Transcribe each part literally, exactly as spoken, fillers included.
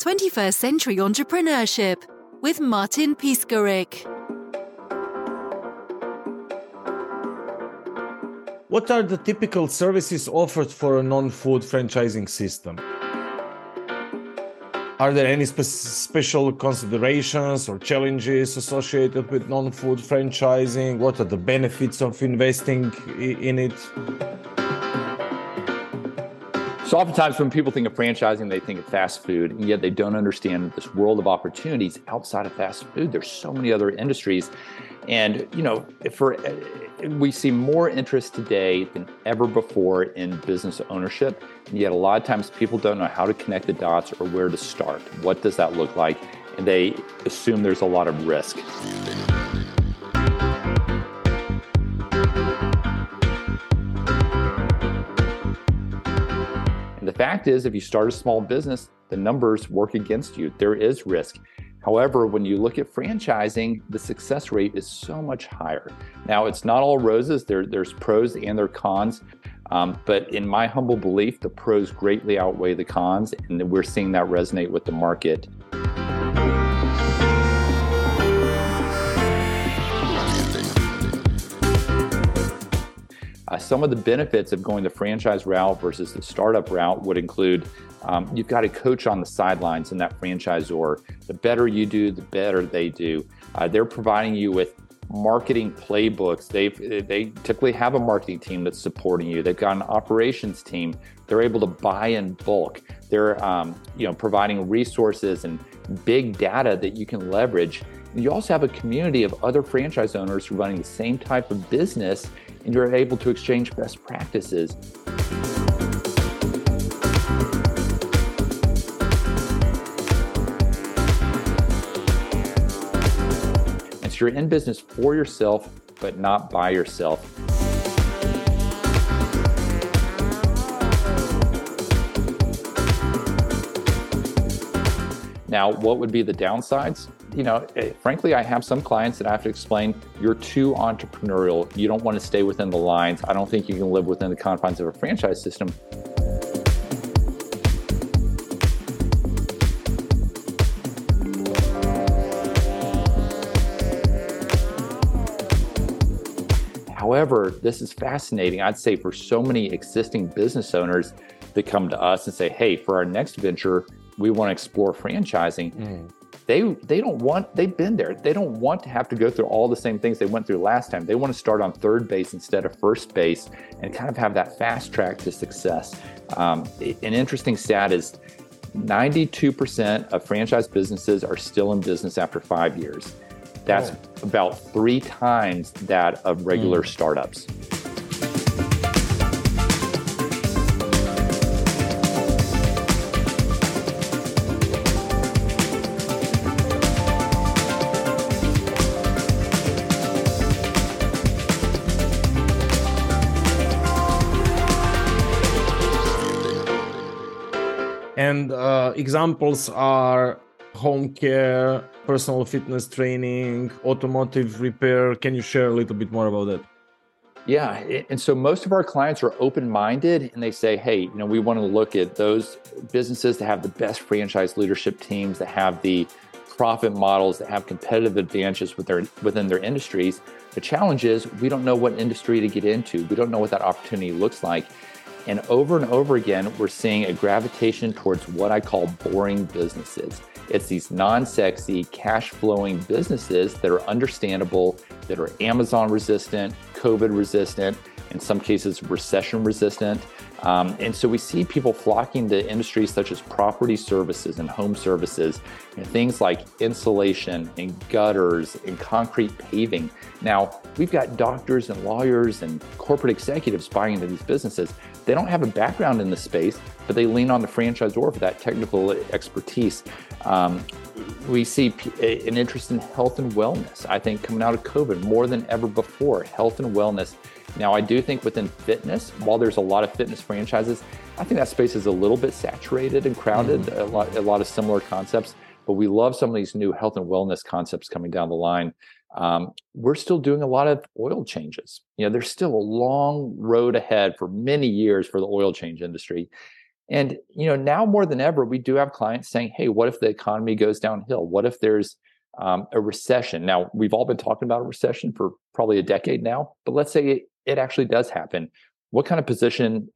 twenty-first Century Entrepreneurship with Martin Pieskerik. What are the typical services offered for a non-food franchising system? Are there any spe- special considerations or challenges associated with non-food franchising? What are the benefits of investing I- in it? So oftentimes when people think of franchising, they think of fast food, and yet they don't understand this world of opportunities outside of fast food. There's so many other industries. And, you know, for we see more interest today than ever before in business ownership. And yet a lot of times people don't know how to connect the dots or where to start. What does that look like? And they assume there's a lot of risk. And the fact is, if you start a small business, the numbers work against you. There is risk. However, when you look at franchising, the success rate is so much higher. Now, it's not all roses. There, there's pros and there are cons. Um, but in my humble belief, the pros greatly outweigh the cons, and we're seeing that resonate with the market. Uh, some of the benefits of going the franchise route versus the startup route would include um, you've got a coach on the sidelines in that franchisor. The better you do, the better they do. Uh, they're providing you with marketing playbooks. They've, they typically have a marketing team that's supporting you. They've got an operations team. They're able to buy in bulk. They're um, you know, providing resources and big data that you can leverage. And you also have a community of other franchise owners who are running the same type of business, and you're able to exchange best practices. And so you're in business for yourself, but not by yourself. Now, what would be the downsides? You know, frankly, I have some clients that I have to explain, you're too entrepreneurial. You don't want to stay within the lines. I don't think you can live within the confines of a franchise system. However, this is fascinating, I'd say, for so many existing business owners that come to us and say, hey, for our next venture, we want to explore franchising. Mm. They they don't want, they've been there. They don't want to have to go through all the same things they went through last time. They want to start on third base instead of first base and kind of have that fast track to success. Um, an interesting stat is ninety-two percent of franchise businesses are still in business after five years. That's oh. about three times that of regular mm. startups. And uh, examples are home care, personal fitness training, automotive repair. Can you share a little bit more about that? Yeah. And so most of our clients are open-minded, and they say, hey, you know, we want to look at those businesses that have the best franchise leadership teams, that have the profit models, that have competitive advantages with their, within their industries. The challenge is we don't know what industry to get into. We don't know what that opportunity looks like. And over and over again, we're seeing a gravitation towards what I call boring businesses. It's these non-sexy, cash-flowing businesses that are understandable, that are Amazon-resistant, COVID-resistant, in some cases, recession-resistant. Um, and so we see people flocking to industries such as property services and home services, and things like insulation and gutters and concrete paving. Now, we've got doctors and lawyers and corporate executives buying into these businesses. They don't have a background in this space, but they lean on the franchisor for that technical expertise. Um, we see p- an interest in health and wellness, I think, coming out of COVID more than ever before, health and wellness. Now, I do think within fitness, while there's a lot of fitness franchises, I think that space is a little bit saturated and crowded, mm-hmm. a lot, a lot of similar concepts, but we love some of these new health and wellness concepts coming down the line. Um, we're still doing a lot of oil changes. You know, there's still a long road ahead for many years for the oil change industry. And, you know, now more than ever, we do have clients saying, hey, what if the economy goes downhill? What if there's um, a recession? Now, we've all been talking about a recession for probably a decade now, but let's say it, it actually does happen. What kind of position,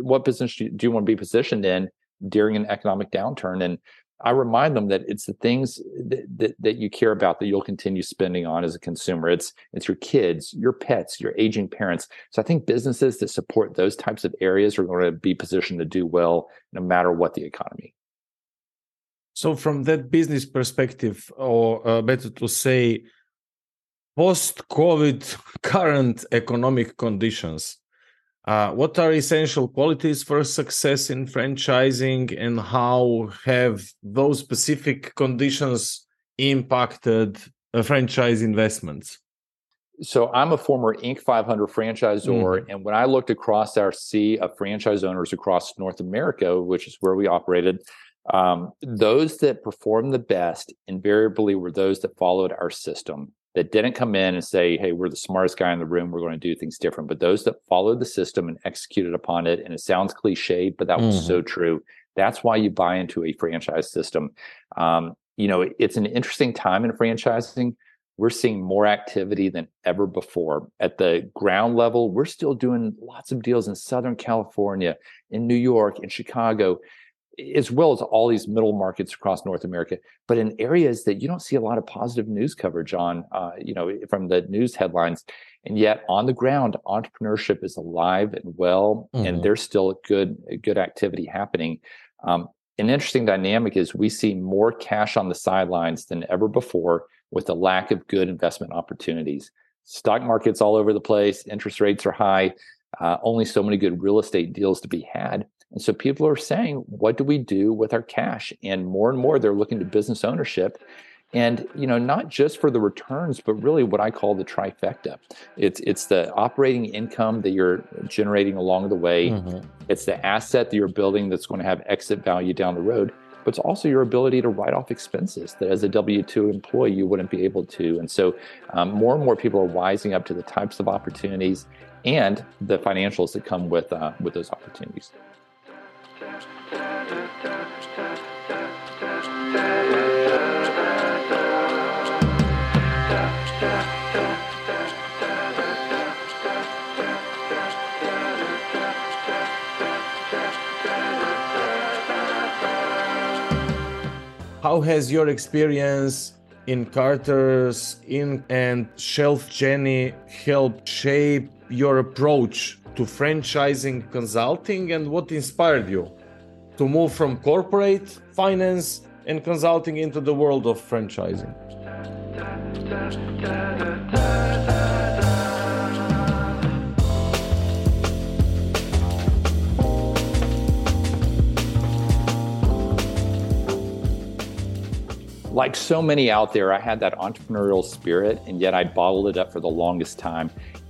what business do you want to be positioned in during an economic downturn? And I remind them that it's the things that, that, that you care about that you'll continue spending on as a consumer. It's it's your kids, your pets, your aging parents. So I think businesses that support those types of areas are going to be positioned to do well no matter what the economy. So from that business perspective, or uh, better to say, post-COVID current economic conditions, Uh, what are essential qualities for success in franchising, and how have those specific conditions impacted uh, franchise investments? So I'm a former Inc five hundred franchisor, mm-hmm. and when I looked across our sea of franchise owners across North America, which is where we operated, um, those that performed the best invariably were those that followed our system, that didn't come in and say, hey, we're the smartest guy in the room, we're going to do things different. But those that followed the system and executed upon it, and it sounds cliche, but that mm-hmm. was so true. That's why you buy into a franchise system. Um, you know, it's an interesting time in franchising. We're seeing more activity than ever before. At the ground level, we're still doing lots of deals in Southern California, in New York, in Chicago, as well as all these middle markets across North America, but in areas that you don't see a lot of positive news coverage on, uh, you know, from the news headlines. And yet on the ground, entrepreneurship is alive and well, mm-hmm. and there's still a good, a good activity happening. Um, an interesting dynamic is we see more cash on the sidelines than ever before with a lack of good investment opportunities. Stock markets all over the place, interest rates are high, uh, only so many good real estate deals to be had. And so people are saying, what do we do with our cash? And more and more, they're looking to business ownership. And, you know, not just for the returns, but really what I call the trifecta. It's it's the operating income that you're generating along the way. Mm-hmm. It's the asset that you're building that's going to have exit value down the road. But it's also your ability to write off expenses that as a W two employee, you wouldn't be able to. And so um, more and more people are wising up to the types of opportunities and the financials that come with uh, with those opportunities. How has your experience in Carter's in and ShelfGenie helped shape your approach to franchising consulting, and what inspired you to move from corporate finance and consulting into the world of franchising? Like so many out there, I had that entrepreneurial spirit, and yet I bottled it up for the longest time.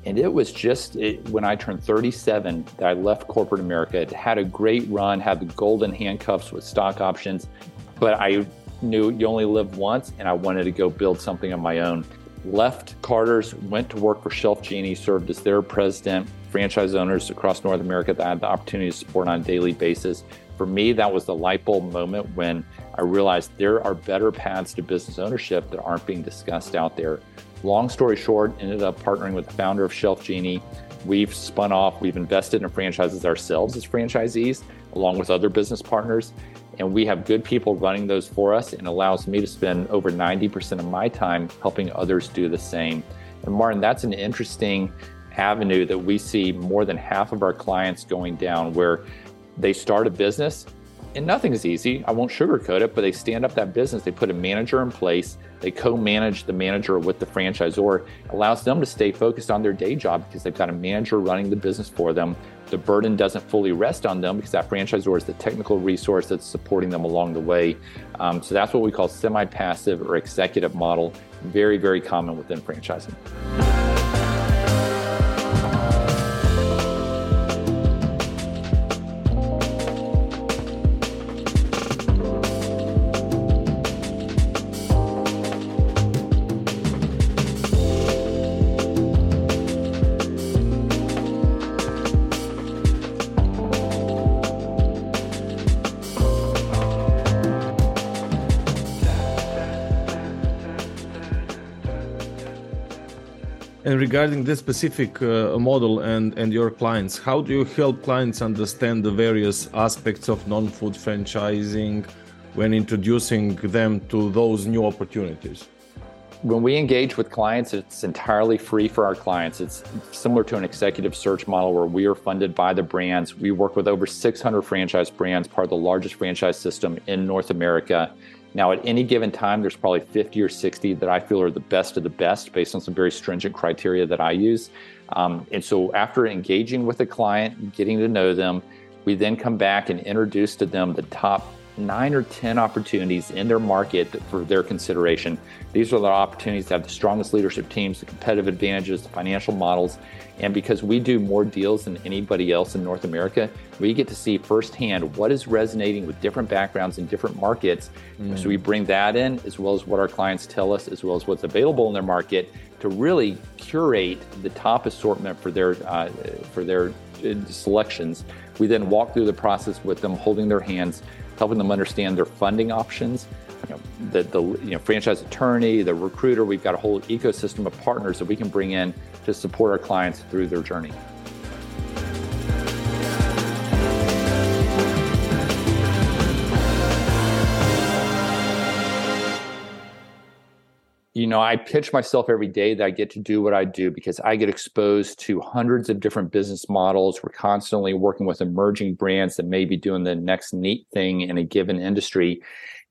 And it was just it, when I turned thirty-seven that I left corporate America. It had a great run, had the golden handcuffs with stock options, but I knew you only live once and I wanted to go build something on my own. Left Carter's, went to work for ShelfGenie, served as their president, franchise owners across North America that I had the opportunity to support on a daily basis. For me, that was the light bulb moment when I realized there are better paths to business ownership that aren't being discussed out there. Long story short, ended up partnering with the founder of ShelfGenie. We've spun off, we've invested in franchises ourselves as franchisees, along with other business partners. And we have good people running those for us, and allows me to spend over ninety percent of my time helping others do the same. And Martin, that's an interesting avenue that we see more than half of our clients going down, where they start a business. And nothing is easy, I won't sugarcoat it, but they stand up that business, they put a manager in place, they co-manage the manager with the franchisor, allows them to stay focused on their day job because they've got a manager running the business for them. The burden doesn't fully rest on them because that franchisor is the technical resource that's supporting them along the way. Um, so that's what we call semi-passive or executive model, very, very common within franchising. And regarding this specific uh, model and, and your clients, how do you help clients understand the various aspects of non-food franchising when introducing them to those new opportunities? When we engage with clients, it's entirely free for our clients. It's similar to an executive search model where we are funded by the brands. We work with over six hundred franchise brands, part of the largest franchise system in North America. Now, at any given time, there's probably fifty or sixty that I feel are the best of the best based on some very stringent criteria that I use. Um, and so after engaging with a client, getting to know them, we then come back and introduce to them the top nine or ten opportunities in their market for their consideration. These are the opportunities that have the strongest leadership teams, the competitive advantages, the financial models. And because we do more deals than anybody else in North America, we get to see firsthand what is resonating with different backgrounds and different markets. Mm. So we bring that in, as well as what our clients tell us, as well as what's available in their market, to really curate the top assortment for their uh, for their selections. We then walk through the process with them, holding their hands, helping them understand their funding options. You know, the, the you know, franchise attorney, the recruiter, we've got a whole ecosystem of partners that we can bring in to support our clients through their journey. You know, I pitch myself every day that I get to do what I do because I get exposed to hundreds of different business models. We're constantly working with emerging brands that may be doing the next neat thing in a given industry.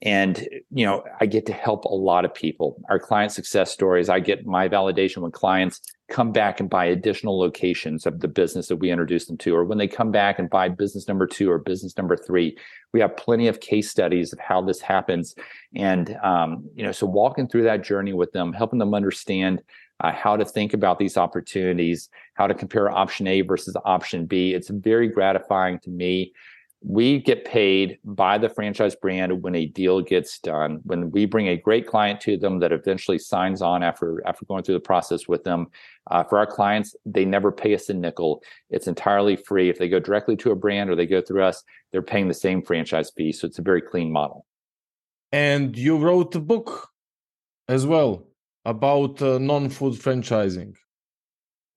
And, you know, I get to help a lot of people. Our client success stories, I get my validation when clients come back and buy additional locations of the business that we introduce them to, or when they come back and buy business number two or business number three. We have plenty of case studies of how this happens. And, um, you know, so walking through that journey with them, helping them understand uh, how to think about these opportunities, how to compare option A versus option B. It's very gratifying to me. We get paid by the franchise brand when a deal gets done. When we bring a great client to them that eventually signs on after after going through the process with them, uh, for our clients, they never pay us a nickel. It's entirely free. If they go directly to a brand or they go through us, they're paying the same franchise fee. So it's a very clean model. And you wrote a book as well about uh, non-food franchising.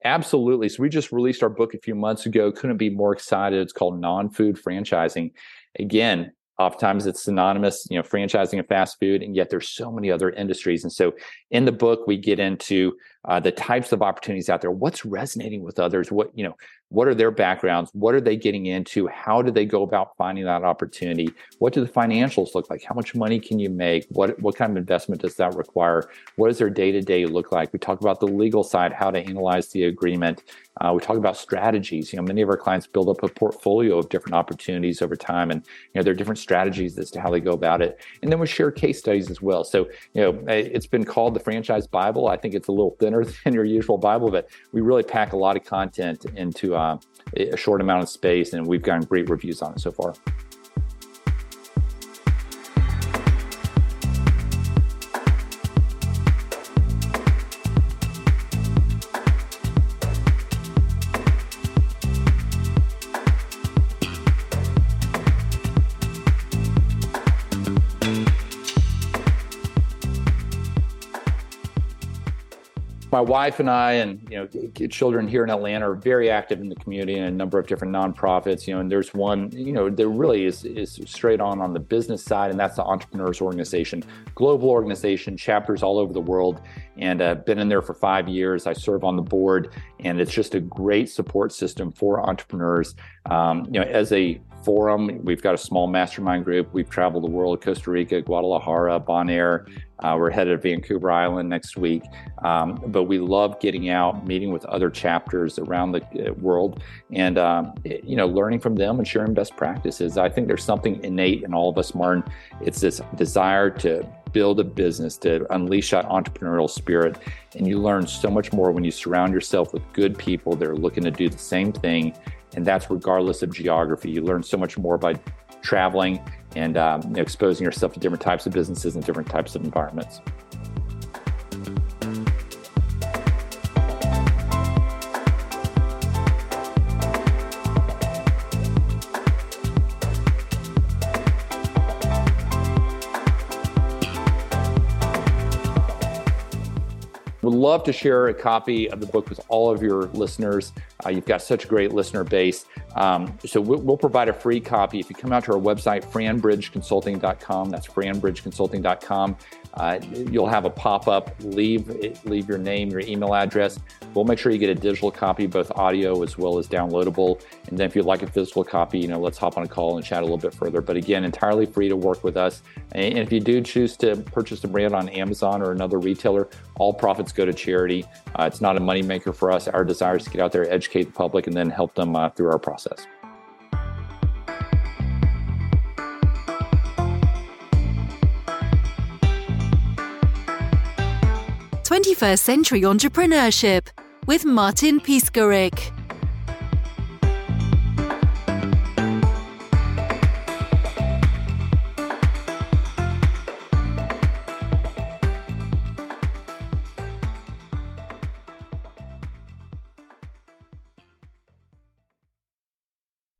Absolutely. So we just released our book a few months ago. Couldn't be more excited. It's called Non-Food Franchising. Again, oftentimes it's synonymous, you know, franchising and fast food, and yet there's so many other industries. And so in the book, we get into uh, the types of opportunities out there. What's resonating with others? What, you know, what are their backgrounds? What are they getting into? How do they go about finding that opportunity? What do the financials look like? How much money can you make? What, what kind of investment does that require? What does their day-to-day look like? We talk about the legal side, how to analyze the agreement. Uh, we talk about strategies. You know, many of our clients build up a portfolio of different opportunities over time, and you know, there are different strategies as to how they go about it. And then we share case studies as well. So, you know, it's been called the Franchise Bible. I think it's a little thinner than your usual Bible, but we really pack a lot of content into Uh, a short amount of space, and we've gotten great reviews on it so far. My wife and I, and you know, children here in Atlanta, are very active in the community and a number of different nonprofits. You know, and there's one, you know, that really is is straight on on the business side, and that's the Entrepreneurs Organization, global organization, chapters all over the world, and I've uh, been in there for five years. I serve on the board, and it's just a great support system for entrepreneurs. Um, you know, as a forum, we've got a small mastermind group. We've traveled the world: Costa Rica, Guadalajara, Bonaire. Uh, we're headed to Vancouver Island next week, um, but we love getting out, meeting with other chapters around the world, and um, you know, learning from them and sharing best practices. I think there's something innate in all of us, Martin. It's this desire to build a business, to unleash that entrepreneurial spirit, and you learn so much more when you surround yourself with good people that are looking to do the same thing, and that's regardless of geography. You learn so much more by traveling and um, you know, exposing yourself to different types of businesses and different types of environments. love to share a copy of the book with all of your listeners. Uh, you've got such a great listener base. Um, so we'll, we'll provide a free copy. If you come out to our website, fran bridge consulting dot com, that's fran bridge consulting dot com, uh, you'll have a pop-up, leave, leave your name, your email address. We'll make sure you get a digital copy, both audio as well as downloadable. And then if you'd like a physical copy, you know, let's hop on a call and chat a little bit further. But again, entirely free to work with us. And if you do choose to purchase the brand on Amazon or another retailer, all profits go to charity. Uh, it's not a moneymaker for us. Our desire is to get out there, educate the public, and then help them uh, through our process. twenty-first Century Entrepreneurship with Martin Pieskerik.